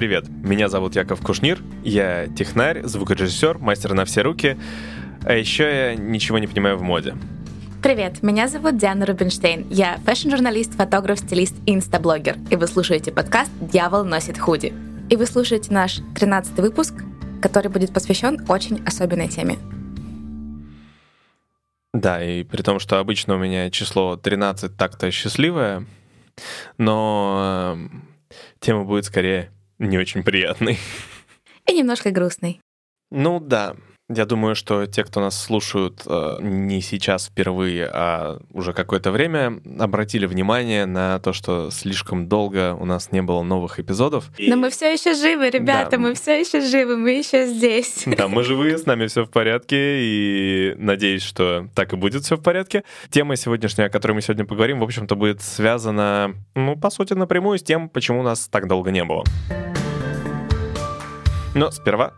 Привет, меня зовут Яков Кушнир, я технарь, звукорежиссер, мастер на все руки, а еще я ничего не понимаю в моде. Привет, меня зовут Диана Рубинштейн, я фэшн-журналист, фотограф, стилист и инстаблогер, и вы слушаете подкаст «Дьявол носит худи». И вы слушаете наш 13-й выпуск, который будет посвящен очень особенной теме. Да, и при том, что обычно у меня число 13 так-то счастливое, но тема будет скорее не очень приятной. И немножко грустной. Ну да, я думаю, что те, кто нас слушают не сейчас впервые, а уже какое-то время, обратили внимание на то, что слишком долго у нас не было новых эпизодов. Но мы все еще живы, ребята, да. Мы все еще живы, мы еще здесь. Да, мы живы, с нами все в порядке, и надеюсь, что так и будет все в порядке. Тема сегодняшняя, о которой мы сегодня поговорим, в общем-то, будет связана, по сути, напрямую с тем, почему нас так долго не было. Но сперва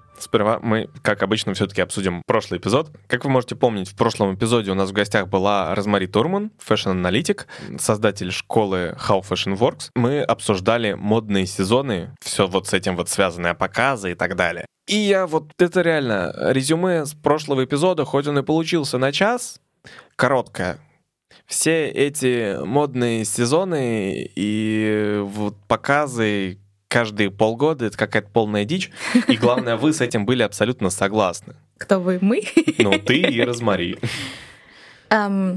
мы, как обычно, все-таки обсудим прошлый эпизод. Как вы можете помнить, в прошлом эпизоде у нас в гостях была Розмари Турман, фэшн-аналитик, создатель школы How Fashion Works. Мы обсуждали модные сезоны, все вот с этим вот связанные показы и так далее. И я это реально резюме с прошлого эпизода, хоть он и получился на час, короткое. Все эти модные сезоны и показы каждые полгода, это какая-то полная дичь. И главное, вы с этим были абсолютно согласны. Кто вы? Мы? Ты и Розмари.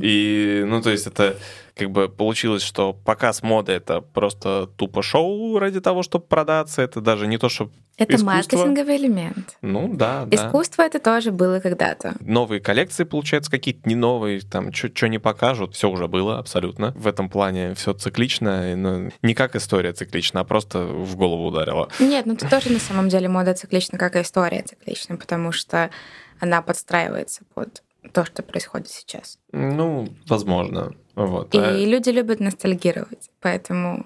И, то есть это как бы получилось, что показ моды — это просто тупо шоу ради того, чтобы продаться. Это даже не то, что это искусство. Маркетинговый элемент. Да. Искусство это тоже было когда-то. Новые коллекции, получается, какие-то не новые, там, что не покажут, все уже было абсолютно. В этом плане все циклично, не как история циклична, а просто в голову ударила. Нет, тут тоже на самом деле мода циклична, как и история циклична, потому что она подстраивается под то, что происходит сейчас. Возможно. И люди любят ностальгировать, поэтому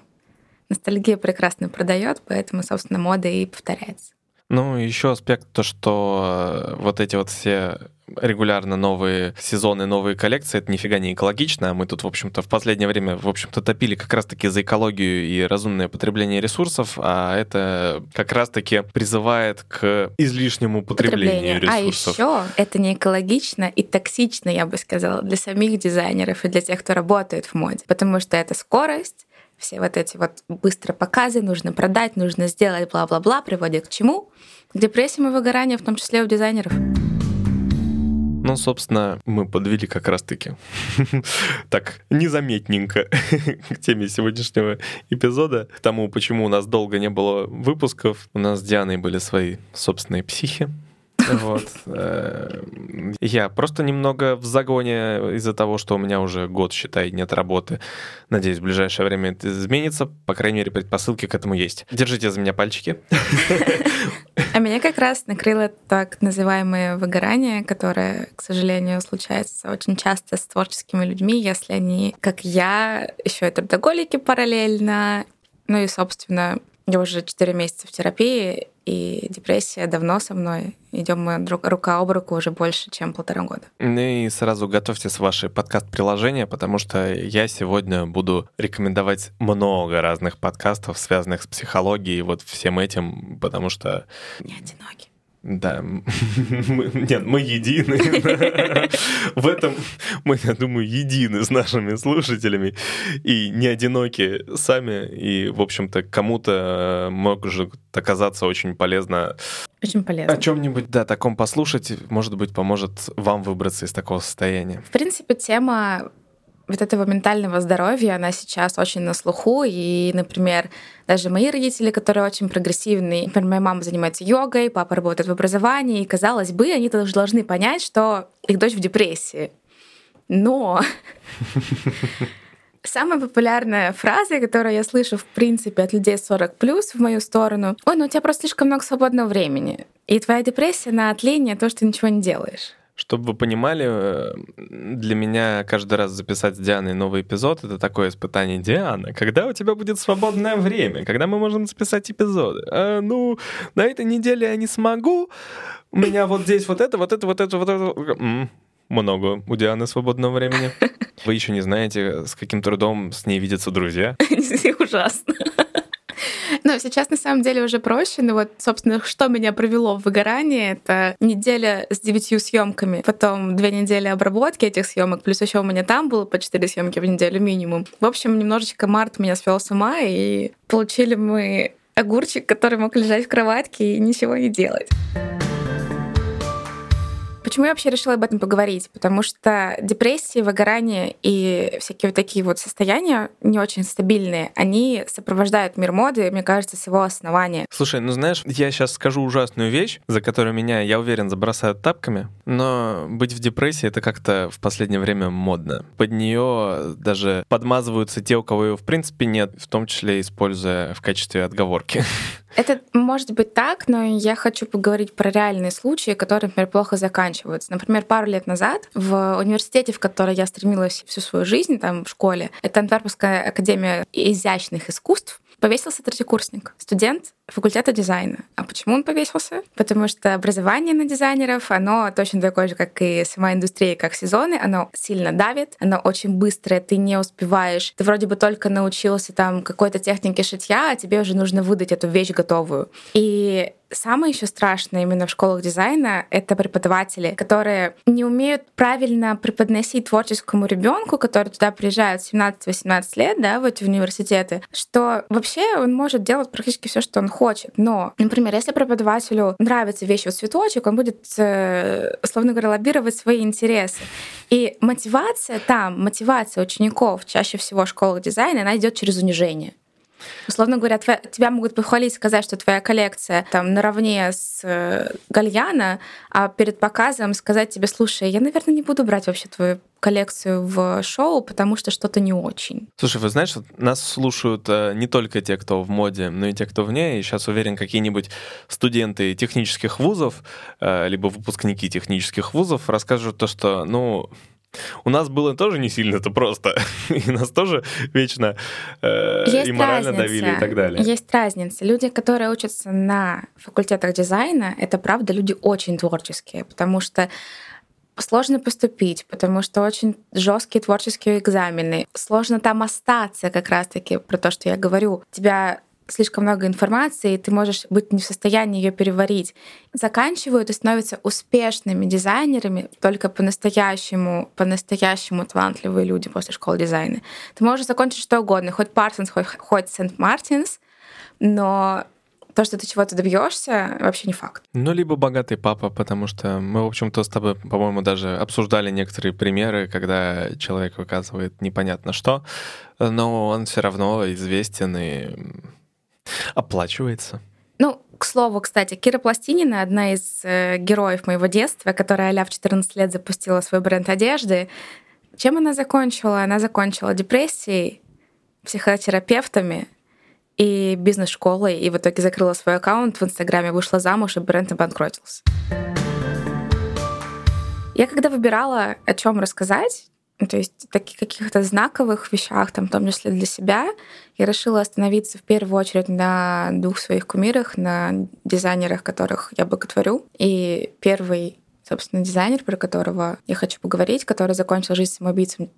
ностальгия прекрасно продает, поэтому, собственно, мода и повторяется. Еще аспект то, что эти все регулярно новые сезоны, новые коллекции, это нифига не экологично, а мы тут, в общем-то, в последнее время, топили как раз-таки за экологию и разумное потребление ресурсов, а это как раз-таки призывает к излишнему потреблению ресурсов. А еще это не экологично и токсично, я бы сказала, для самих дизайнеров и для тех, кто работает в моде, потому что это скорость, все эти быстро показы, нужно продать, нужно сделать, бла-бла-бла, приводит к чему? К депрессиям и выгоранию, в том числе у дизайнеров. Собственно, мы подвели как раз-таки так незаметненько к теме сегодняшнего эпизода, к тому, почему у нас долго не было выпусков. У нас с Дианой были свои собственные психи. Я просто немного в загоне из-за того, что у меня уже год, считай, нет работы. Надеюсь, в ближайшее время это изменится. По крайней мере, предпосылки к этому есть. Держите за меня пальчики. А меня как раз накрыло так называемое выгорание, которое, к сожалению, случается очень часто с творческими людьми, если они, как я, еще и трудоголики параллельно. Собственно, я уже 4 месяца в терапии, и депрессия давно со мной. Идем мы рука об руку уже больше, чем 1,5 года. И сразу готовьтесь ваши подкаст-приложения, потому что я сегодня буду рекомендовать много разных подкастов, связанных с психологией и всем этим, потому что... Не одиноки. Да, мы едины. В этом мы, я думаю, едины с нашими слушателями и не одиноки сами. И, в общем-то, кому-то может оказаться очень полезно. Очень полезно. О чем-нибудь, да, таком послушать, может быть, поможет вам выбраться из такого состояния. В принципе, тема этого ментального здоровья, она сейчас очень на слуху. И, например, даже мои родители, которые очень прогрессивные, например, моя мама занимается йогой, папа работает в образовании, и, казалось бы, они должны понять, что их дочь в депрессии. Но самая популярная фраза, которую я слышу, в принципе, от людей 40+, в мою сторону: «Ой, у тебя просто слишком много свободного времени, и твоя депрессия, она от лени, то, что ты ничего не делаешь». Чтобы вы понимали, для меня каждый раз записать с Дианой новый эпизод — это такое испытание. Диана, когда у тебя будет свободное время? Когда мы можем записать эпизоды? На этой неделе я не смогу. У меня здесь это. Много у Дианы свободного времени. Вы еще не знаете, с каким трудом с ней видятся друзья. Ужасно. Но сейчас, на самом деле, уже проще. Но вот, собственно, что меня привело в выгорание, это неделя с 9 съемками, потом 2 недели обработки этих съемок, плюс еще у меня там было по 4 съемки в неделю минимум. В общем, немножечко март меня свел с ума, и получили мы огурчик, который мог лежать в кроватке и ничего не делать. Почему я вообще решила об этом поговорить? Потому что депрессии, выгорание и всякие вот такие вот состояния не очень стабильные, они сопровождают мир моды, мне кажется, с его основания. Слушай, ну знаешь, я сейчас скажу ужасную вещь, за которую меня, я уверен, забросают тапками, но быть в депрессии — это как-то в последнее время модно. Под нее даже подмазываются те, у кого ее в принципе нет, в том числе используя в качестве отговорки. Это может быть так, но я хочу поговорить про реальные случаи, которые, например, плохо заканчиваются. Например, пару лет назад в университете, в который я стремилась всю свою жизнь, там, в школе, это Антверпенская академия изящных искусств, повесился третьекурсник, студент факультета дизайна. А почему он повесился? Потому что образование на дизайнеров, оно точно такое же, как и сама индустрия, как сезоны, оно сильно давит, оно очень быстрое, ты не успеваешь. Ты вроде бы только научился там какой-то технике шитья, а тебе уже нужно выдать эту вещь готовую. И самое еще страшное именно в школах дизайна — это преподаватели, которые не умеют правильно преподносить творческому ребенку, который туда приезжает в 17-18 лет, да, в эти университеты, что вообще он может делать практически все, что он хочет. Но, например, если преподавателю нравится вещь вот цветочек, он будет, условно говоря, лоббировать свои интересы. И мотивация учеников чаще всего в школах дизайна, она идет через унижение. Условно говоря, тебя могут похвалить, сказать, что твоя коллекция там наравне с Гальяно, а перед показом сказать тебе: слушай, я, наверное, не буду брать вообще твою коллекцию в шоу, потому что что-то не очень. Слушай, вы знаете, что нас слушают не только те, кто в моде, но и те, кто вне, и сейчас, уверен, какие-нибудь студенты технических вузов, либо выпускники технических вузов расскажут то, что, ну... У нас было тоже не сильно-то просто, и нас тоже вечно и морально давили и так далее. Есть разница. Люди, которые учатся на факультетах дизайна, это правда люди очень творческие, потому что сложно поступить, потому что очень жесткие творческие экзамены. Сложно там остаться, как раз-таки про то, что я говорю. Тебя слишком много информации, и ты можешь быть не в состоянии ее переварить. Заканчивают и становятся успешными дизайнерами только по-настоящему талантливые люди после школы дизайна. Ты можешь закончить что угодно, хоть Parsons, хоть Saint Martins, но то, что ты чего-то добьешься, вообще не факт. Ну, либо богатый папа, потому что мы, в общем-то, с тобой, по-моему, даже обсуждали некоторые примеры, когда человек выказывает непонятно что, но он все равно известен и оплачивается. Ну, к слову, кстати, Кира Пластинина, одна из героев моего детства, которая в 14 лет запустила свой бренд одежды. Чем она закончила? Она закончила депрессией, психотерапевтами и бизнес-школой, и в итоге закрыла свой аккаунт в Инстаграме, вышла замуж, и бренд обанкротился. Я когда выбирала, о чем рассказать, то есть таких каких-то знаковых вещах, там, в том числе для себя, я решила остановиться в первую очередь на 2 своих кумирах, на дизайнерах, которых я боготворю. И первый, собственно, дизайнер, про которого я хочу поговорить, который закончил жизнь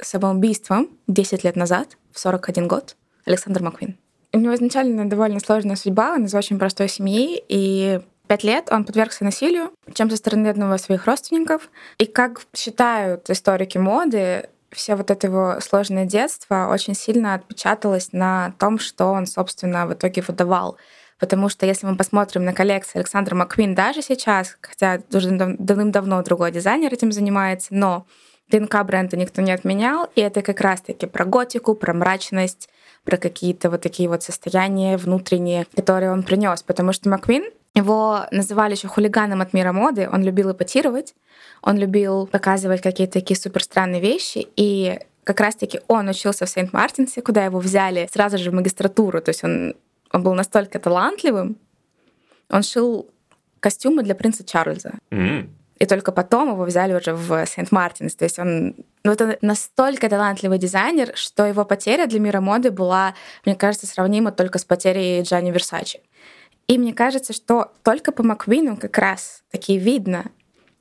самоубийством 10 лет назад, в 41 год, Александр Маккуин. У него изначально довольно сложная судьба, он из очень простой семьи, и 5 лет он подвергся насилию, причем со стороны одного из своих родственников. И как считают историки моды, все вот это его сложное детство очень сильно отпечаталось на том, что он, собственно, в итоге выдавал. Потому что если мы посмотрим на коллекции Александра Маккуин даже сейчас, хотя уже давным-давно другой дизайнер этим занимается, но ДНК бренда никто не отменял, и это как раз-таки про готику, про мрачность, про какие-то вот такие вот состояния внутренние, которые он принес, потому что Маккуин, его называли еще хулиганом от мира моды. Он любил эпатировать, он любил показывать какие-то такие супер странные вещи. И как раз-таки он учился в Сент-Мартинсе, куда его взяли сразу же в магистратуру. То есть он был настолько талантливым, он шил костюмы для принца Чарльза. Mm-hmm. И только потом его взяли уже в Сент-Мартинс. То есть он настолько талантливый дизайнер, что его потеря для мира моды была, мне кажется, сравнима только с потерей Джанни Версаче. И мне кажется, что только по Маккуину как раз таки видно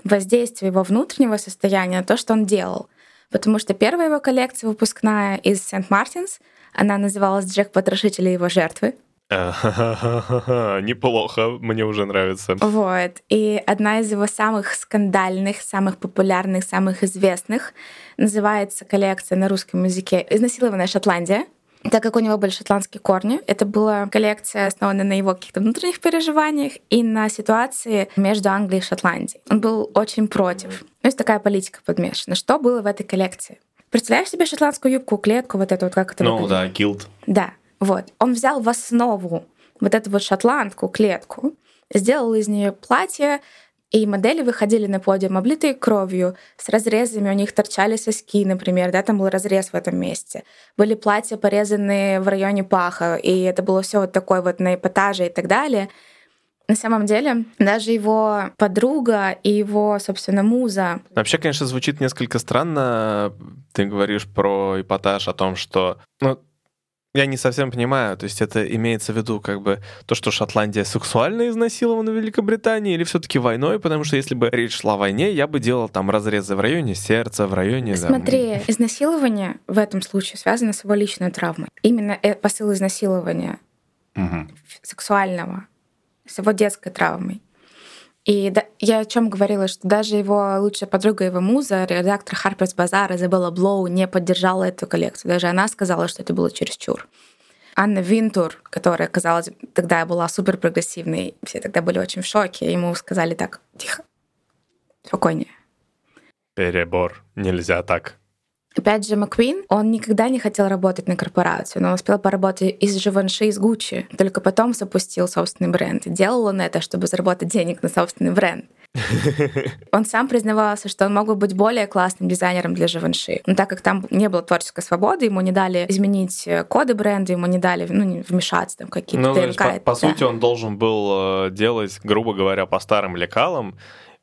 воздействие его внутреннего состояния на то, что он делал. Потому что первая его коллекция выпускная из Сент-Мартинс, она называлась «Джек Потрошитель и его жертвы». Неплохо, мне уже нравится. Вот. И одна из его самых скандальных, самых популярных, самых известных называется коллекция на русском языке «Изнасилованная Шотландия». Так как у него были шотландские корни, это была коллекция, основанная на его каких-то внутренних переживаниях и на ситуации между Англией и Шотландией. Он был очень против. То есть такая политика подмешана. Что было в этой коллекции? Представляешь себе шотландскую юбку, клетку, вот эту вот, как это? Ну да, килт. Да, вот. Он взял в основу вот эту вот шотландку, клетку, сделал из нее платье, и модели выходили на подиум, облитые кровью, с разрезами, у них торчали соски, например, да, там был разрез в этом месте. Были платья, порезанные в районе паха, и это было все вот такое вот на эпатаже и так далее. На самом деле, даже его подруга и его, собственно, муза... Вообще, конечно, звучит несколько странно. Ты говоришь про эпатаж, о том, что... Ну, я не совсем понимаю, то есть это имеется в виду как бы то, что Шотландия сексуально изнасилована в Великобритании, или все-таки войной, потому что если бы речь шла о войне, я бы делал там разрезы в районе сердца, в районе... Смотри, да. Изнасилование в этом случае связано с его личной травмой. Именно посыл изнасилования сексуального, с его детской травмой. И да, я о чем говорила, что даже его лучшая подруга, его муза, редактор Harper's Bazaar Изабелла Блоу, не поддержала эту коллекцию. Даже она сказала, что это было чересчур. Анна Винтур, которая, казалось, тогда была суперпрогрессивной, все тогда были очень в шоке, ему сказали так: тихо, спокойнее. Перебор, нельзя так. Опять же, Маккуин, он никогда не хотел работать на корпорацию, но он успел поработать из Givenchy, из Gucci, только потом запустил собственный бренд. Делал он это, чтобы заработать денег на собственный бренд. Он сам признавался, что он мог бы быть более классным дизайнером для Givenchy, но так как там не было творческой свободы, ему не дали изменить коды бренда, ему не дали вмешаться там какие-то ДНК. По сути, он должен был делать, грубо говоря, по старым лекалам,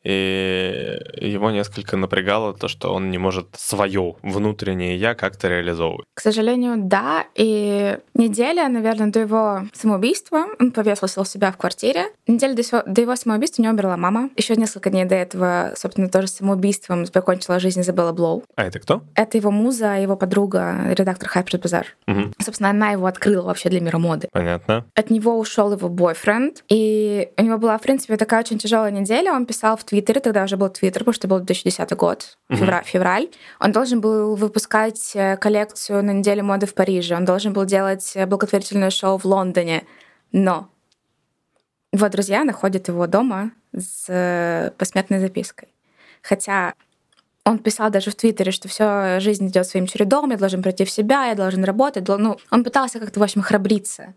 и его несколько напрягало то, что он не может свое внутреннее «я» как-то реализовывать. К сожалению, да. И неделя, наверное, до его самоубийства, он повесился у себя в квартире. Неделю до его самоубийства у него умерла мама. Еще несколько дней до этого, собственно, тоже самоубийством покончила жизнь Изабелла Блоу. А это кто? Это его муза, его подруга, редактор Harper's Bazaar. Угу. Собственно, она его открыла вообще для мира моды. Понятно. От него ушел его бойфренд, и у него была, в принципе, такая очень тяжелая неделя. Он писал в Твиттере, тогда уже был Твиттер, потому что был 2010 год, февраль. Он должен был выпускать коллекцию на неделе моды в Париже, он должен был делать благотворительное шоу в Лондоне. Но его друзья находят его дома с посмертной запиской. Хотя он писал даже в Твиттере, что всё, жизнь идет своим чередом, я должен прийти в себя, я должен работать. Ну, он пытался как-то, в общем, храбриться.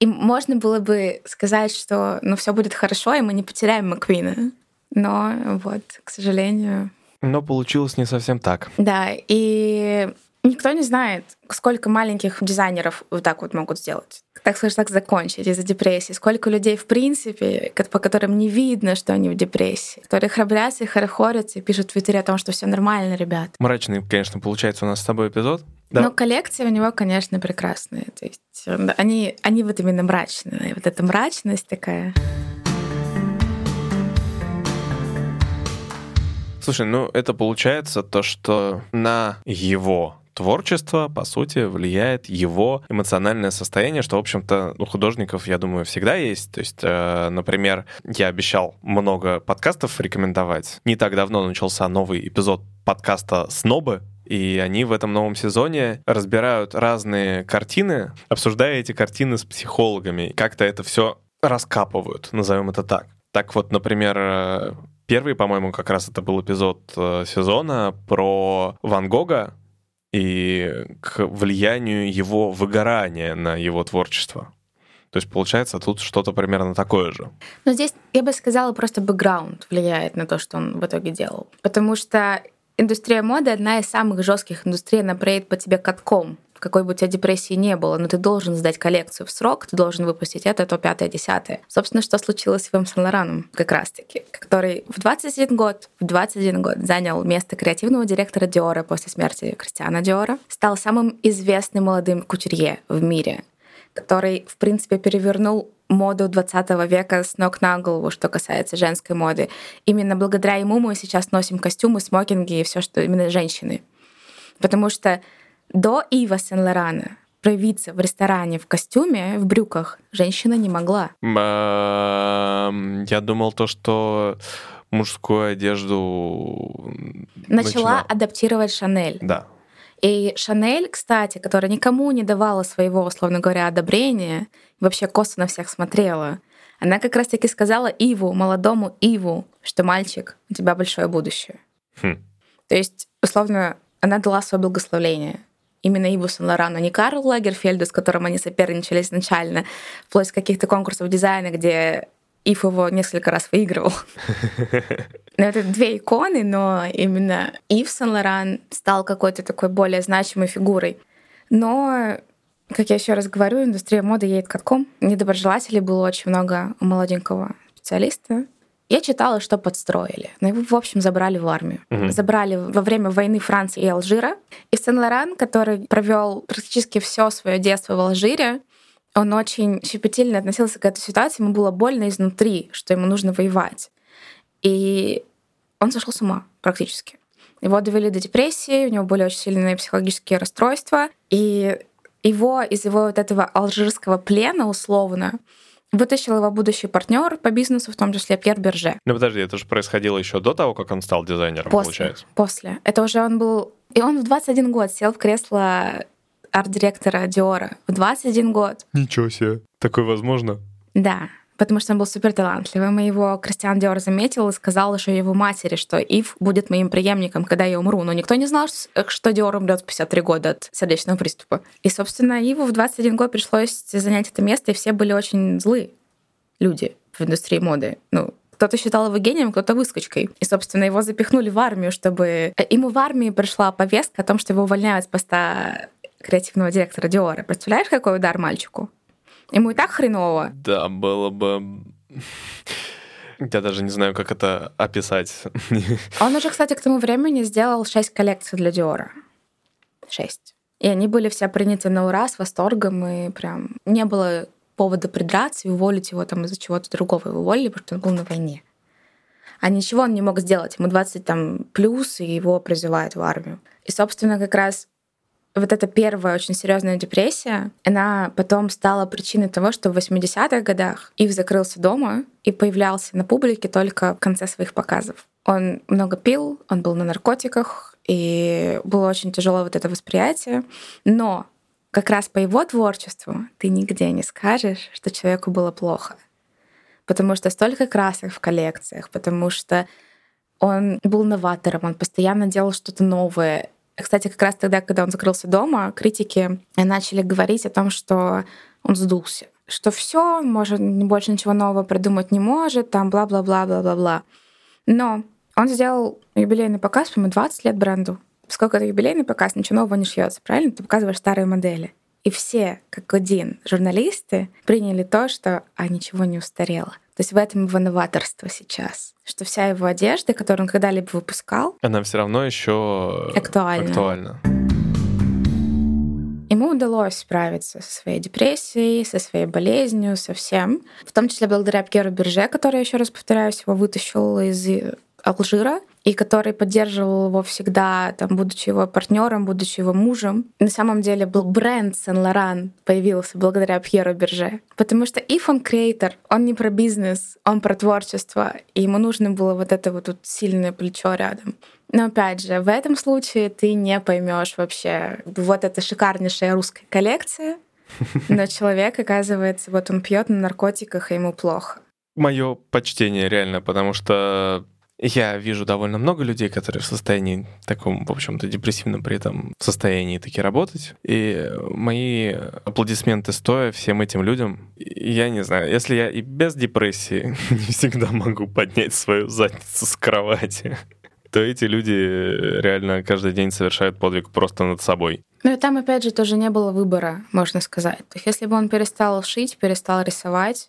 И можно было бы сказать, что все будет хорошо, и мы не потеряем Маккуина. Но вот, к сожалению... Но получилось не совсем так. Да, и никто не знает, сколько маленьких дизайнеров вот так вот могут сделать. Так скажем, так закончить из-за депрессии. Сколько людей, в принципе, по которым не видно, что они в депрессии. Которые храбрятся и хорохорятся, и пишут в Твиттере о том, что все нормально, ребят. Мрачный, конечно, получается у нас с тобой эпизод. Да. Но коллекции у него, конечно, прекрасные. То есть они вот именно мрачные. Вот эта мрачность такая. Слушай, это получается то, что на его творчество, по сути, влияет его эмоциональное состояние, что, в общем-то, у художников, я думаю, всегда есть. То есть, например, я обещал много подкастов рекомендовать. Не так давно начался новый эпизод подкаста «Снобы», и они в этом новом сезоне разбирают разные картины, обсуждая эти картины с психологами. Как-то это все раскапывают, назовем это так. Так вот, например, первый, по-моему, как раз это был эпизод сезона про Ван Гога и к влиянию его выгорания на его творчество. То есть, получается, тут что-то примерно такое же. Но здесь, я бы сказала, просто бэкграунд влияет на то, что он в итоге делал. Потому что индустрия моды — одна из самых жестких индустрий, она проедет по тебе катком, какой бы у тебя депрессии не было, но ты должен сдать коллекцию в срок, ты должен выпустить это, то, пятое, десятое. Собственно, что случилось с Ивом Сен-Лораном как раз-таки, который в 21 год занял место креативного директора Диора после смерти Кристиана Диора, стал самым известным молодым кутюрье в мире, который, в принципе, перевернул моду 20 века с ног на голову, что касается женской моды. Именно благодаря ему мы сейчас носим костюмы, смокинги и все, что именно женщины. Потому что до Ива Сен-Лорана проявиться в ресторане в костюме, в брюках, женщина не могла. Я думал то, что мужскую одежду... Начала адаптировать Шанель. Да. И Шанель, кстати, которая никому не давала своего, условно говоря, одобрения, вообще косо на всех смотрела, она как раз-таки сказала Иву, молодому Иву, что мальчик, у тебя большое будущее. То есть, условно, она дала свое благословение. Именно Иву Сен-Лорану, не Карлу Лагерфельду, с которым они соперничали изначально, вплоть до каких-то конкурсов дизайна, где Ив его несколько раз выигрывал. Но это две иконы, но именно Ив Сен-Лоран стал какой-то такой более значимой фигурой. Но, как я еще раз говорю, индустрия моды едет катком. Недоброжелателей было очень много у молоденького специалиста. Я читала, что подстроили. Но его, в общем, забрали в армию. Забрали во время войны Франции и Алжира. И Сен-Лоран, который провел практически все свое детство в Алжире, он очень щепетильно относился к этой ситуации. Ему было больно изнутри, что ему нужно воевать. И он сошел с ума практически. Его довели до депрессии, у него были очень сильные психологические расстройства. И из его вот этого алжирского плена условно вытащил его будущий партнер по бизнесу, в том числе Пьер Берже. Ну подожди, это же происходило еще до того, как он стал дизайнером, получается? После. Это уже он был... И он в 21 год сел в кресло арт-директора Диора. В 21 год. Ничего себе. Такое возможно? Да, потому что он был суперталантливым. И его Кристиан Диор заметил и сказал еще его матери, что Ив будет моим преемником, когда я умру. Но никто не знал, что Диор умрет в 53 года от сердечного приступа. И, собственно, Иву в 21 год пришлось занять это место, и все были очень злые люди в индустрии моды. Ну, кто-то считал его гением, кто-то выскочкой. И, собственно, его запихнули в армию, чтобы... Ему в армии пришла повестка о том, что его увольняют с поста креативного директора Диора. Представляешь, какой удар мальчику? Ему и так хреново. Да, было бы... Я даже не знаю, как это описать. Он уже, кстати, к тому времени сделал 6 коллекций для Диора. 6. И они были все приняты на ура, с восторгом, и прям не было повода придраться и уволить его там из-за чего-то другого. Его уволили, потому что он был на войне. А ничего он не мог сделать. Ему 20 там плюс, и его призывают в армию. И, собственно, как раз вот эта первая очень серьезная депрессия, она потом стала причиной того, что в 80-х годах Ив закрылся дома и появлялся на публике только в конце своих показов. Он много пил, он был на наркотиках, и было очень тяжело вот это восприятие. Но как раз по его творчеству ты нигде не скажешь, что человеку было плохо. Потому что столько красок в коллекциях, потому что он был новатором, он постоянно делал что-то новое. Кстати, как раз тогда, когда он закрылся дома, критики начали говорить о том, что он сдулся, что все, может, больше ничего нового придумать не может, там бла-бла-бла-бла-бла-бла. Но он сделал юбилейный показ, по-моему, 20 лет бренду. Поскольку это юбилейный показ, ничего нового не шьется, правильно? Ты показываешь старые модели. И все, как один, журналисты приняли то, что ничего не устарело. То есть в этом его новаторство сейчас. Что вся его одежда, которую он когда-либо выпускал, она все равно еще актуальна. Ему удалось справиться со своей депрессией, со своей болезнью, со всем. В том числе благодаря Пьеру Берже, который, еще раз повторяюсь, его вытащил из Алжира, и который поддерживал его всегда, там, будучи его партнером, будучи его мужем. На самом деле был бренд Сен-Лоран появился благодаря Пьеру Берже. Потому что Ив, он креатор, он не про бизнес, он про творчество, и ему нужно было вот это вот сильное плечо рядом. Но опять же, в этом случае ты не поймешь вообще, вот эта шикарнейшая русская коллекция, но человек, оказывается, вот он пьет на наркотиках, и ему плохо. Мое почтение, реально, потому что я вижу довольно много людей, которые в состоянии таком, в общем-то, депрессивном при этом состоянии таки работать. И мои аплодисменты стоя всем этим людям, я не знаю, если я и без депрессии не всегда могу поднять свою задницу с кровати, то эти люди реально каждый день совершают подвиг просто над собой. Ну и там, опять же, тоже не было выбора, можно сказать. То есть если бы он перестал шить, перестал рисовать,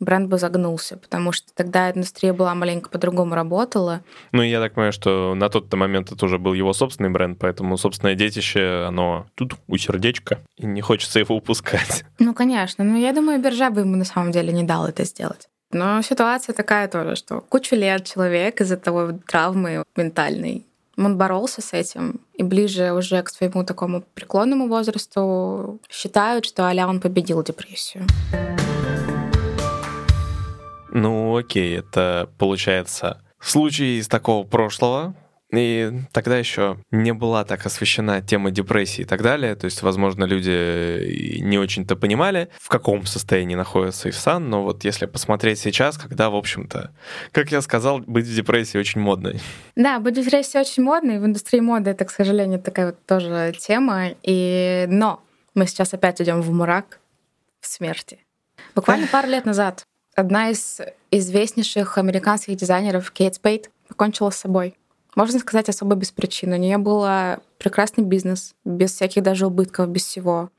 бренд бы загнулся, потому что тогда индустрия была маленько по-другому работала. Ну, я так понимаю, что на тот момент это уже был его собственный бренд, поэтому собственное детище, оно тут у сердечка, и не хочется его упускать. Ну, конечно. Но я думаю, биржа бы ему на самом деле не дала это сделать. Но ситуация такая тоже, что кучу лет человек из-за того травмы ментальной Он боролся с этим, и ближе уже к своему такому преклонному возрасту считают, что а-ля он победил депрессию. Ну окей, это получается случай из такого прошлого, и тогда еще не была так освещена тема депрессии и так далее, то есть, возможно, люди не очень-то понимали, в каком состоянии находится Ив Сен, но вот если посмотреть сейчас, когда, в общем-то, как я сказал, быть в депрессии очень модной. Да, быть в депрессии очень модной, в индустрии моды это, к сожалению, такая вот тоже тема, но мы сейчас опять идем в мрак, в смерти. Буквально пару лет назад одна из известнейших американских дизайнеров Кейт Спейд покончила с собой. Можно сказать, особо без причин. У нее был прекрасный бизнес, без всяких даже убытков, без всего.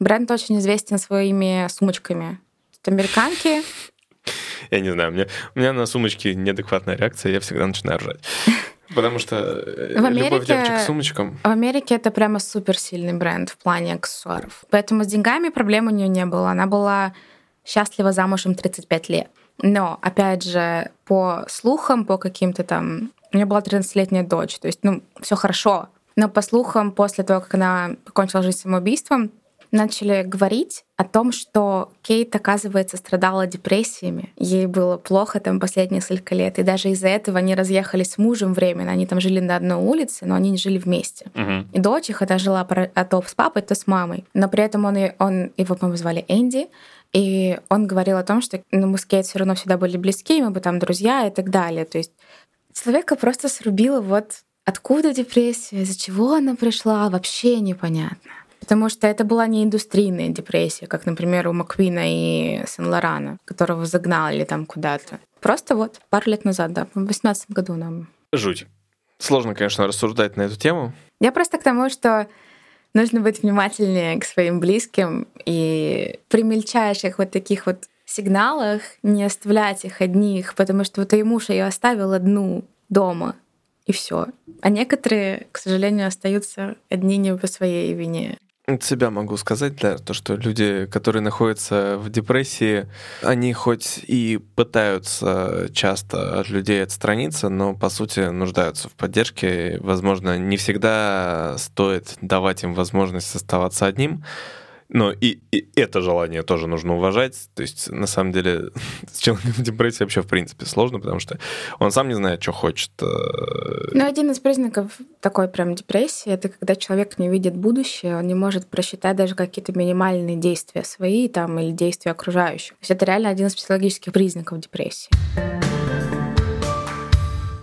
Бренд очень известен своими сумочками. Это американки. Я не знаю, у меня на сумочке неадекватная реакция, я всегда начинаю ржать. Потому что любовь девочек к сумочкам... В Америке это прямо суперсильный бренд в плане аксессуаров. Поэтому с деньгами проблем у нее не было. Она была счастлива замужем 35 лет. Но, опять же, по слухам, по каким-то там... У нее была 13-летняя дочь, то есть, все хорошо. Но по слухам, после того, как она покончила жизнь самоубийством, начали говорить о том, что Кейт, оказывается, страдала депрессиями. Ей было плохо там последние несколько лет. И даже из-за этого они разъехались с мужем временно. Они там жили на одной улице, но они не жили вместе. Угу. И дочь их, она жила то с папой, то с мамой. Но при этом он его, по-моему, звали Энди. И он говорил о том, что мы с Кейт все равно всегда были близки, мы бы там друзья и так далее. То есть человека просто срубило вот откуда депрессия, из-за чего она пришла, вообще непонятно. Потому что это была не индустрийная депрессия, как, например, у Маккуина и Сен-Лорана, которого загнали там куда-то. Просто вот пару лет назад, да, в 2018 году нам. Жуть. Сложно, конечно, рассуждать на эту тему. Я просто к тому, что нужно быть внимательнее к своим близким и при мельчайших вот таких вот сигналах не оставлять их одних, потому что вот ее муж ее оставил одну дома, и все. А некоторые, к сожалению, остаются одни не по своей вине. От себя могу сказать, да, то, что люди, которые находятся в депрессии, они хоть и пытаются часто от людей отстраниться, но, по сути, нуждаются в поддержке. Возможно, не всегда стоит давать им возможность оставаться одним. Но и это желание тоже нужно уважать. То есть, на самом деле, с человеком в депрессии вообще, в принципе, сложно, потому что он сам не знает, что хочет. Ну, один из признаков такой прям депрессии — это когда человек не видит будущее, он не может просчитать даже какие-то минимальные действия свои там, или действия окружающих. То есть это реально один из психологических признаков депрессии.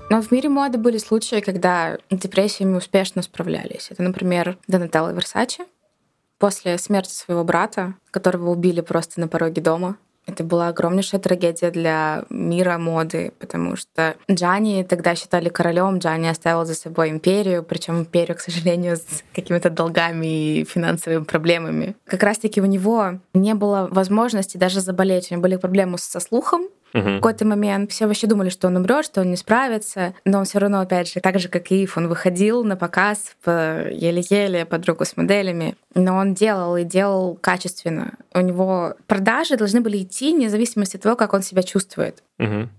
Но в мире моды были случаи, когда с депрессиями успешно справлялись. Это, например, Донателла Версаче. После смерти своего брата, которого убили просто на пороге дома, это была огромнейшая трагедия для мира моды, потому что Джанни тогда считали королем, Джанни оставил за собой империю, причем империю, к сожалению, с какими-то долгами и финансовыми проблемами. Как раз-таки у него не было возможности даже заболеть, у него были проблемы со слухом. В какой-то момент все вообще думали, что он умрет, что он не справится, но он все равно, опять же, так же, как и Ив, он выходил на показ еле-еле под руку с моделями, но он делал и делал качественно. У него продажи должны были идти вне зависимости от того, как он себя чувствует.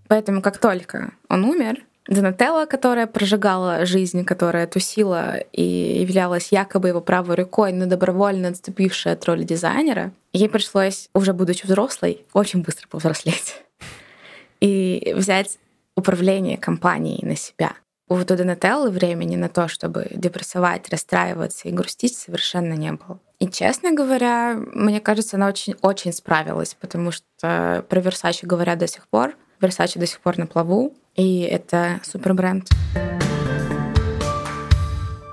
Поэтому как только он умер, Донателла, которая прожигала жизнь, которая тусила и являлась якобы его правой рукой, но добровольно отступившая от роли дизайнера, ей пришлось, уже будучи взрослой, очень быстро повзрослеть и взять управление компанией на себя. У Донателлы времени на то, чтобы депрессовать, расстраиваться и грустить, совершенно не было. И, честно говоря, мне кажется, она очень-очень справилась, потому что про Версаче говорят до сих пор. Версаче до сих пор на плаву, и это супербренд.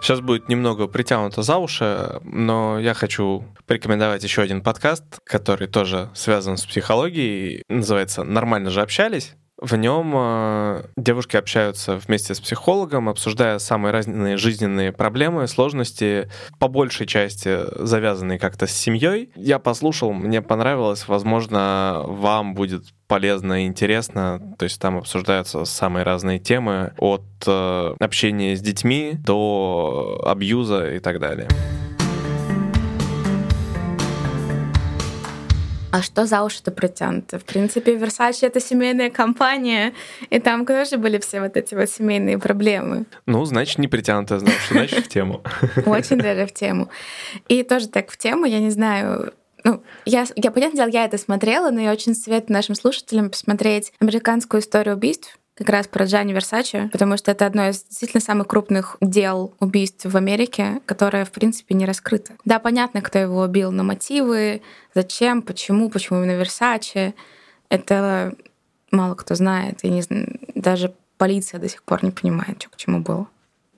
Сейчас будет немного притянуто за уши, но я хочу порекомендовать еще один подкаст, который тоже связан с психологией. Называется «Нормально же общались». В нем девушки общаются вместе с психологом, обсуждая самые разные жизненные проблемы, сложности, по большей части завязанные как-то с семьей. Я послушал, мне понравилось, возможно, вам будет полезно и интересно. То есть там обсуждаются самые разные темы, от общения с детьми до абьюза и так далее. А что за уши-то протянуто? В принципе, Версаче — это семейная компания, и там тоже были все вот эти вот семейные проблемы. Ну, значит, не притянуто, значит, в тему. Очень даже в тему. И тоже так в тему, я не знаю... Ну, я, понятное дело, я это смотрела, но я очень советую нашим слушателям посмотреть «Американскую историю убийств», как раз про Джанни Версаче, потому что это одно из действительно самых крупных дел убийств в Америке, которое, в принципе, не раскрыто. Да, понятно, кто его убил, но мотивы, зачем, почему именно Версаче, это мало кто знает, и не знаю, даже полиция до сих пор не понимает, что к чему было.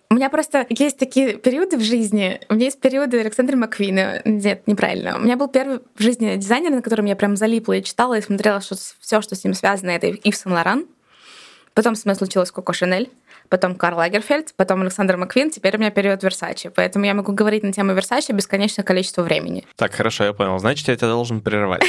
У меня просто есть такие периоды в жизни. У меня есть периоды Александра Маккуина. Нет, неправильно. У меня был первый в жизни дизайнер, на котором я прям залипла и читала, и смотрела все, что с ним связано. Это Ив Сен-Лоран. Потом со мной случилось Коко Шанель, потом Карл Лагерфельд, потом Александр Маккуин, теперь у меня период Версаче. Поэтому я могу говорить на тему Версаче бесконечное количество времени. Так, хорошо, я понял. Значит, я тебя должен прервать.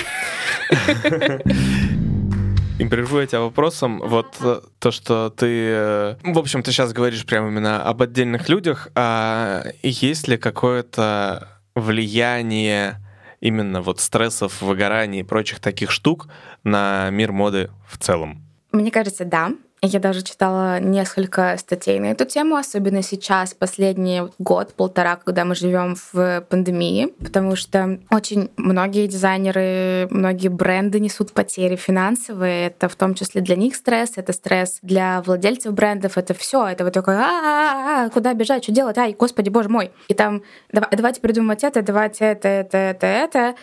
Прерву я тебя вопросом, вот то, что ты... В общем, ты сейчас говоришь прямо именно об отдельных людях, а есть ли какое-то влияние именно вот стрессов, выгораний и прочих таких штук на мир моды в целом? Мне кажется, да. Я даже читала несколько статей на эту тему, особенно сейчас, последний год-полтора, когда мы живем в пандемии, потому что очень многие дизайнеры, многие бренды несут потери финансовые, это в том числе для них стресс, это стресс для владельцев брендов, это все, это вот такое, куда бежать, что делать, ай, господи, боже мой, и там давайте придумать это, давайте это.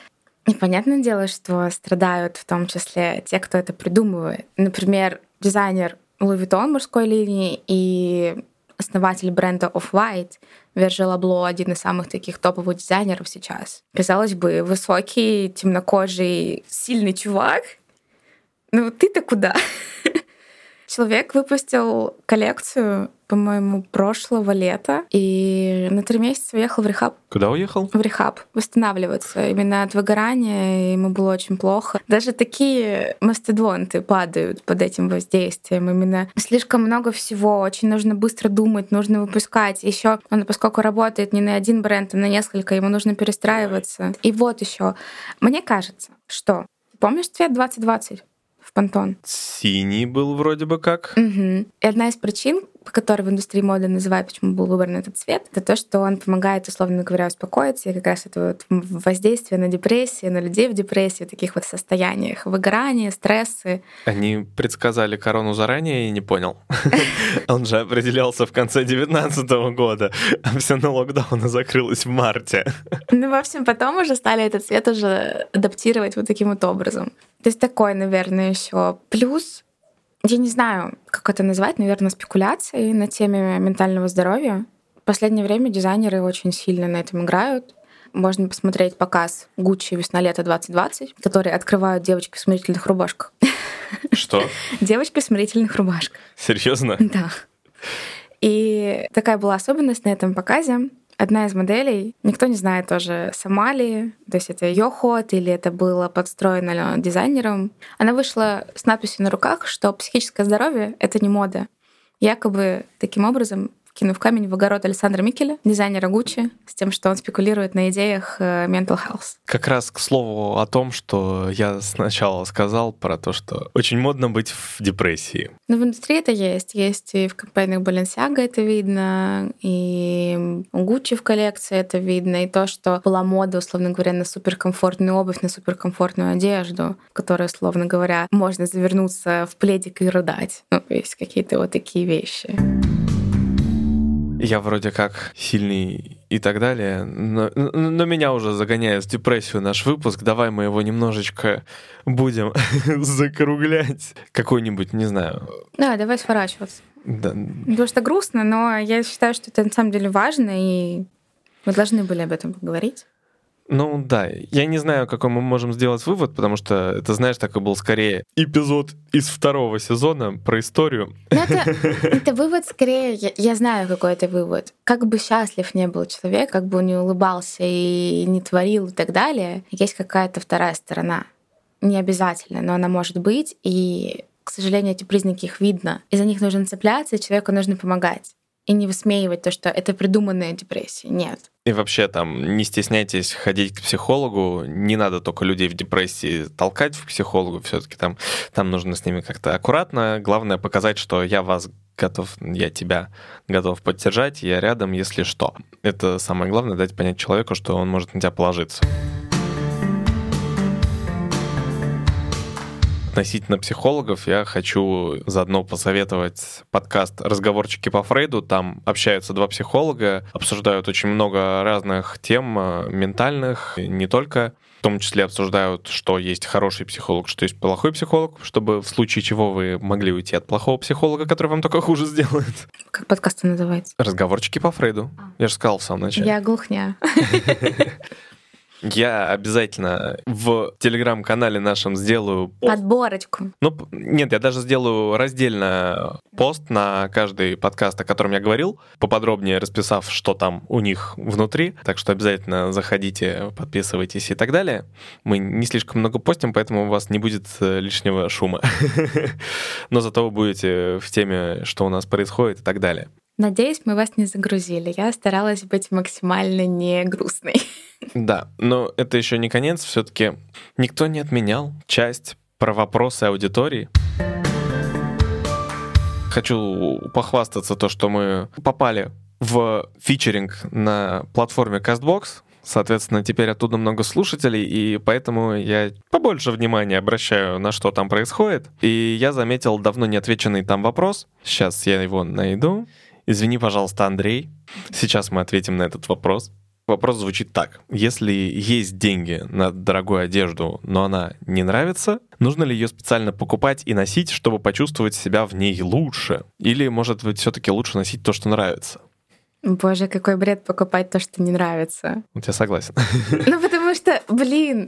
И понятное дело, что страдают в том числе те, кто это придумывает. Например, дизайнер Луи Виттон мужской линии и основатель бренда Off-White Вержела Блоу, один из самых таких топовых дизайнеров сейчас. Казалось бы, высокий, темнокожий, сильный чувак. Ну ты-то куда? Человек выпустил коллекцию, по-моему, прошлого лета, и на 3 месяца уехал в рехаб. Куда уехал? В рехаб. Восстанавливаться. Именно от выгорания ему было очень плохо. Даже такие мастодонты падают под этим воздействием. Именно слишком много всего. Очень нужно быстро думать, нужно выпускать. Еще он, поскольку работает не на один бренд, а на несколько, ему нужно перестраиваться. И вот еще. Мне кажется, что... Помнишь цвет 2020? В Пантон. Синий был вроде бы как. Угу. И одна из причин, по которой в индустрии моды называют, почему был выбран этот цвет, это то, что он помогает, условно говоря, успокоиться, и как раз это вот воздействие на депрессию, на людей в депрессии, в таких вот состояниях, выгорание, стрессы. Они предсказали корону заранее, и не понял. Он же определялся в конце 19-го года, а все на локдауна закрылось в марте. Ну, в общем, потом уже стали этот цвет уже адаптировать вот таким вот образом. То есть такой, наверное, еще плюс, я не знаю, как это назвать, наверное, спекуляции на теме ментального здоровья. В последнее время дизайнеры очень сильно на этом играют. Можно посмотреть показ Gucci весна-лето 2020, который открывают девочки в смирительных рубашках. Что? Девочки в смирительных рубашках. Серьезно? Да. И такая была особенность на этом показе. Одна из моделей, никто не знает тоже, сама ли, то есть это ее ход или это было подстроено дизайнером. Она вышла с надписью на руках, что психическое здоровье — это не мода. Якобы таким образом кинув камень в огород Александра Микеля, дизайнера Гуччи, с тем, что он спекулирует на идеях mental health. Как раз к слову о том, что я сначала сказал про то, что очень модно быть в депрессии. Ну, в индустрии это есть. Есть и в компаниях Balenciaga это видно, и у Гуччи в коллекции это видно, и то, что была мода, условно говоря, на суперкомфортную обувь, на суперкомфортную одежду, в которой, условно говоря, можно завернуться в пледик и рыдать. Ну, есть какие-то вот такие вещи. Я вроде как сильный и так далее, но меня уже загоняет в депрессию наш выпуск. Давай мы его немножечко будем закруглять. Какой-нибудь, не знаю. Да, давай сворачиваться. Да. Потому что грустно, но я считаю, что это на самом деле важно, и мы должны были об этом поговорить. Ну да, я не знаю, какой мы можем сделать вывод, потому что это, знаешь, такой был скорее эпизод из 2 сезона про историю. Но это вывод скорее, я знаю, какой это вывод. Как бы счастлив не был человек, как бы он не улыбался и не творил и так далее, есть какая-то вторая сторона. Не обязательно, но она может быть, и, к сожалению, эти признаки их видно. И за них нужно цепляться, и человеку нужно помогать. и не высмеивать то, что это придуманная депрессия. Нет. И вообще там не стесняйтесь ходить к психологу, не надо только людей в депрессии толкать к психологу, все-таки там нужно с ними как-то аккуратно. Главное показать, что я тебя готов поддержать, я рядом, если что. Это самое главное, дать понять человеку, что он может на тебя положиться. Относительно психологов я хочу заодно посоветовать подкаст «Разговорчики по Фрейду». Там общаются два психолога, обсуждают очень много разных тем ментальных, не только. В том числе обсуждают, что есть хороший психолог, что есть плохой психолог, чтобы в случае чего вы могли уйти от плохого психолога, который вам только хуже сделает. Как подкаст называется? «Разговорчики по Фрейду». Я же сказал в самом начале. Я глухня. Я обязательно в телеграм-канале нашем сделаю... Подборочку. Нет, я даже сделаю раздельно пост на каждый подкаст, о котором я говорил, поподробнее расписав, что там у них внутри. Так что обязательно заходите, подписывайтесь и так далее. Мы не слишком много постим, поэтому у вас не будет лишнего шума. Но зато вы будете в теме, что у нас происходит и так далее. Надеюсь, мы вас не загрузили. Я старалась быть максимально не грустной. Да, но это еще не конец. Все-таки никто не отменял часть про вопросы аудитории. Хочу похвастаться то, что мы попали в фичеринг на платформе Castbox. Соответственно, теперь оттуда много слушателей, и поэтому я побольше внимания обращаю на что там происходит. И я заметил давно неотвеченный там вопрос. Сейчас я его найду. Извини, пожалуйста, Андрей. Сейчас мы ответим на этот вопрос. Вопрос звучит так. Если есть деньги на дорогую одежду, но она не нравится, нужно ли ее специально покупать и носить, чтобы почувствовать себя в ней лучше? Или, может быть, все-таки лучше носить то, что нравится? Боже, какой бред покупать то, что не нравится. Я согласен. Потому что,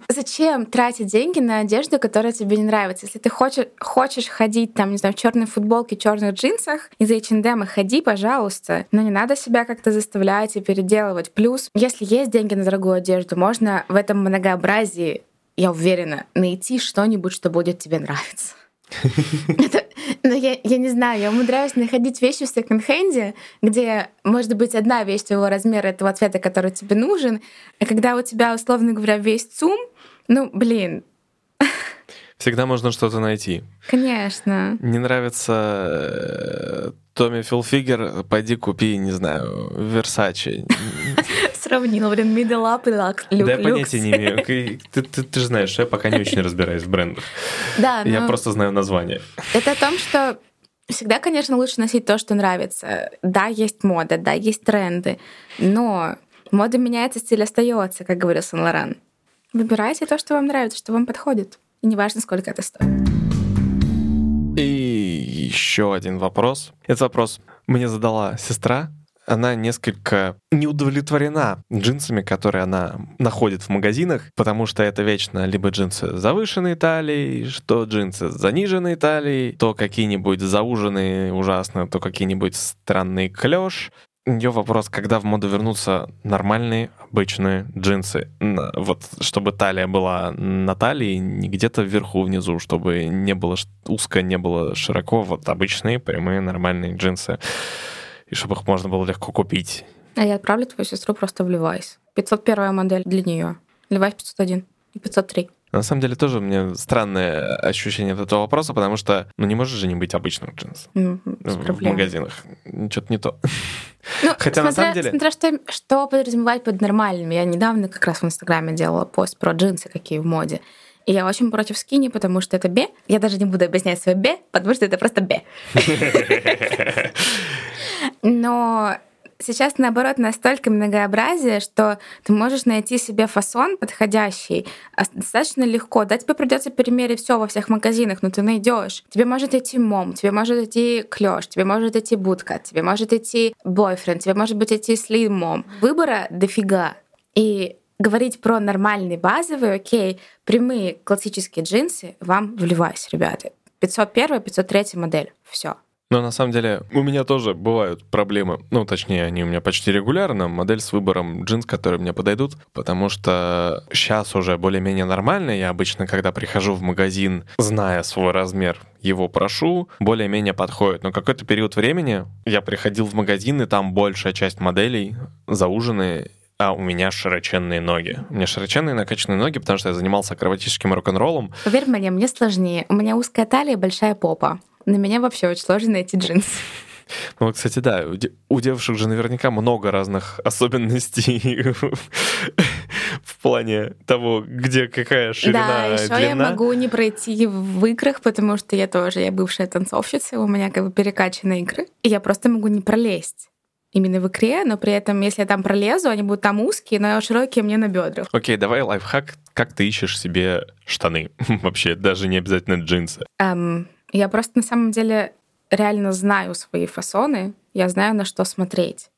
зачем тратить деньги на одежду, которая тебе не нравится? Если ты хочешь ходить там, не знаю, в черной футболке, черных джинсах из H&M, ходи, пожалуйста. Но не надо себя как-то заставлять и переделывать. Плюс, если есть деньги на дорогую одежду, можно в этом многообразии, я уверена, найти что-нибудь, что будет тебе нравиться. Но я не знаю, я умудряюсь находить вещи в секонд-хенде, где, может быть, одна вещь твоего размера, этого цвета, который тебе нужен, а когда у тебя, условно говоря, весь ЦУМ, всегда можно что-то найти. Конечно. Не нравится Томми Филфигер, пойди купи, не знаю, Версаче. Сравнила, middle up и люкс. Да я понятия не имею. Ты же знаешь, что я пока не очень разбираюсь в брендах. Да, я просто знаю название. Это о том, что всегда, конечно, лучше носить то, что нравится. Да, есть мода, да, есть тренды, но мода меняется, стиль остается, как говорил Сен Лоран. Выбирайте то, что вам нравится, что вам подходит. И неважно, сколько это стоит. И еще один вопрос. Этот вопрос мне задала сестра. Она несколько не удовлетворена джинсами, которые она находит в магазинах, потому что это вечно либо джинсы завышенной талии, что джинсы заниженной талии, то какие-нибудь зауженные ужасно, то какие-нибудь странные клёш. У неё вопрос, когда в моду вернутся нормальные обычные джинсы. Вот чтобы талия была на талии, не где-то вверху, внизу, чтобы не было узко, не было широко. Вот обычные прямые нормальные джинсы. И чтобы их можно было легко купить. А я отправлю твою сестру просто в Levi's. 501 модель для нее. Levi's 501 и 503. На самом деле тоже у меня странное ощущение от этого вопроса, потому что не может же не быть обычных джинсов в магазинах. Что-то не то. Хотя на самом деле... Смотря что подразумевать под нормальными. Я недавно как раз в Инстаграме делала пост про джинсы, какие в моде. И я очень против скини, потому что это бе. Я даже не буду объяснять свое бе, потому что это просто бе. Но сейчас, наоборот, настолько многообразие, что ты можешь найти себе фасон подходящий достаточно легко. Да, тебе придется перемерить все во всех магазинах, но ты найдешь. Тебе может идти мом, тебе может идти клёш, тебе может идти будка, тебе может идти бойфренд, тебе может быть идти слим мом. Выбора дофига. И говорить про нормальные базовые, окей, прямые классические джинсы вам в Levi's, ребята. 501-503 модель. Все. Но на самом деле у меня тоже бывают проблемы, ну точнее они у меня почти регулярно, модель с выбором джинс, которые мне подойдут, потому что сейчас уже более-менее нормально, я обычно, когда прихожу в магазин, зная свой размер, его прошу, более-менее подходит. Но какой-то период времени я приходил в магазин, и там большая часть моделей заужены, а у меня широченные ноги. У меня широченные накачанные ноги, потому что я занимался акробатическим рок-н-роллом. Поверь мне сложнее. У меня узкая талия и большая попа. На меня вообще очень сложно найти джинсы. Ну, кстати, да, у девушек же наверняка много разных особенностей в плане того, где какая ширина, длина. Да, еще я могу не пройти в икрах, потому что я бывшая танцовщица, у меня как бы перекачаны икры, и я просто могу не пролезть именно в икре, но при этом, если я там пролезу, они будут там узкие, но широкие мне на бедрах. Окей, давай лайфхак, как ты ищешь себе штаны? Вообще, даже не обязательно джинсы. Я просто на самом деле реально знаю свои фасоны, я знаю, на что смотреть.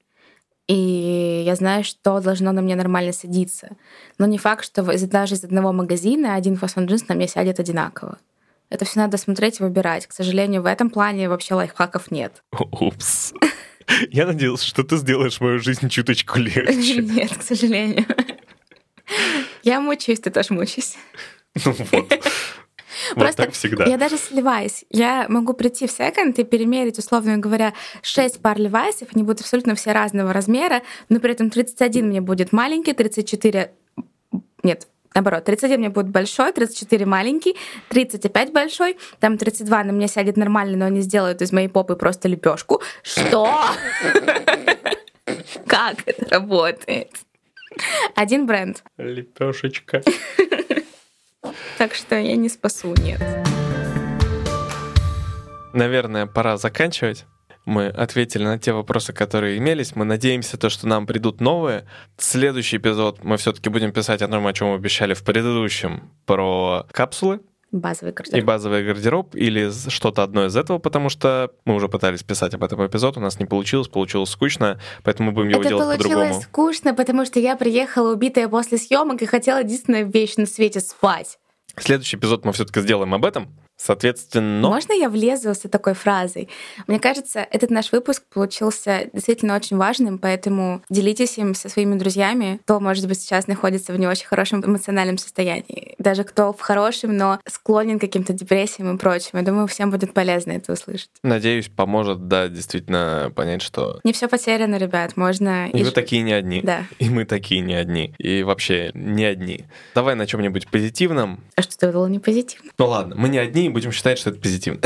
И я знаю, что должно на мне нормально садиться. Но не факт, что даже из одного магазина один фасон джинс на мне сядет одинаково. Это все надо смотреть и выбирать. К сожалению, в этом плане вообще лайфхаков нет. Упс. Я надеялся, что ты сделаешь мою жизнь чуточку легче. Нет, к сожалению. Я мучаюсь, ты тоже мучаешься. Ну вот. Просто так всегда. Я даже с Levi's. Я могу прийти в секонд и перемерить, условно говоря, 6 пар Levi's, они будут абсолютно все разного размера, но при этом 31 мне будет маленький, 34... Нет, наоборот, 31 мне будет большой, 34 маленький, 30 опять большой, там 32 на меня сядет нормально, но они сделают из моей попы просто лепешку. Что? Как это работает? Один бренд. Лепешечка. Так что я не спасу, нет. Наверное, пора заканчивать. Мы ответили на те вопросы, которые имелись. Мы надеемся, что нам придут новые. Следующий эпизод мы все-таки будем писать о том, о чем обещали в предыдущем, про капсулы. Базовый гардероб. И базовый гардероб, или что-то одно из этого, потому что мы уже пытались писать об этом эпизоде, у нас не получилось, получилось скучно, поэтому мы будем его делать по-другому. Это получилось скучно, потому что я приехала убитая после съемок и хотела единственную вещь на свете — спать. Следующий эпизод мы все-таки сделаем об этом, соответственно... Можно я влезу с такой фразой? Мне кажется, этот наш выпуск получился действительно очень важным, поэтому делитесь им со своими друзьями, кто, может быть, сейчас находится в не очень хорошем эмоциональном состоянии, даже кто в хорошем, но склонен к каким-то депрессиям и прочим. Я думаю, всем будет полезно это услышать. Надеюсь, поможет, да, действительно понять, что... Не все потеряно, ребят, можно... И вы такие не одни. Да. И мы такие не одни. И вообще не одни. Давай на чем-нибудь позитивном. А что-то было не позитивно. Ну ладно, мы не одни, и будем считать, что это позитивно.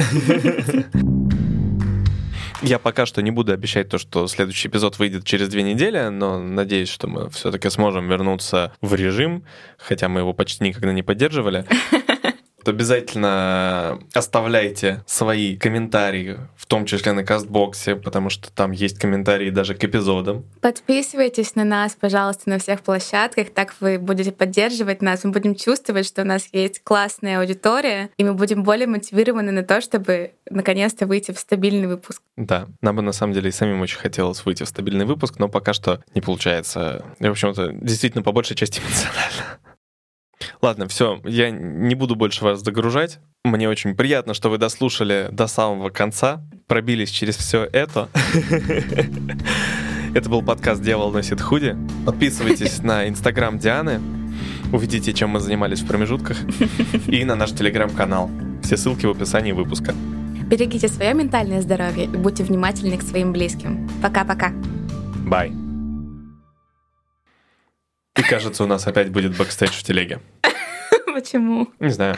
Я пока что не буду обещать то, что следующий эпизод выйдет через 2 недели, но надеюсь, что мы все-таки сможем вернуться в режим, хотя мы его почти никогда не поддерживали. Обязательно оставляйте свои комментарии, в том числе на Кастбоксе, потому что там есть комментарии даже к эпизодам. Подписывайтесь на нас, пожалуйста, на всех площадках, так вы будете поддерживать нас, мы будем чувствовать, что у нас есть классная аудитория, и мы будем более мотивированы на то, чтобы наконец-то выйти в стабильный выпуск. Да, нам бы на самом деле и самим очень хотелось выйти в стабильный выпуск, но пока что не получается. В общем-то, действительно, по большей части эмоционально. Ладно, все, я не буду больше вас загружать. Мне очень приятно, что вы дослушали до самого конца, пробились через все это. Это был подкаст «Дьявол носит худи». Подписывайтесь на Инстаграм Дианы, увидите, чем мы занимались в промежутках, и на наш Телеграм-канал. Все ссылки в описании выпуска. Берегите свое ментальное здоровье и будьте внимательны к своим близким. Пока-пока. Бай. И кажется, у нас опять будет бэкстейдж в телеге. Почему? Не знаю.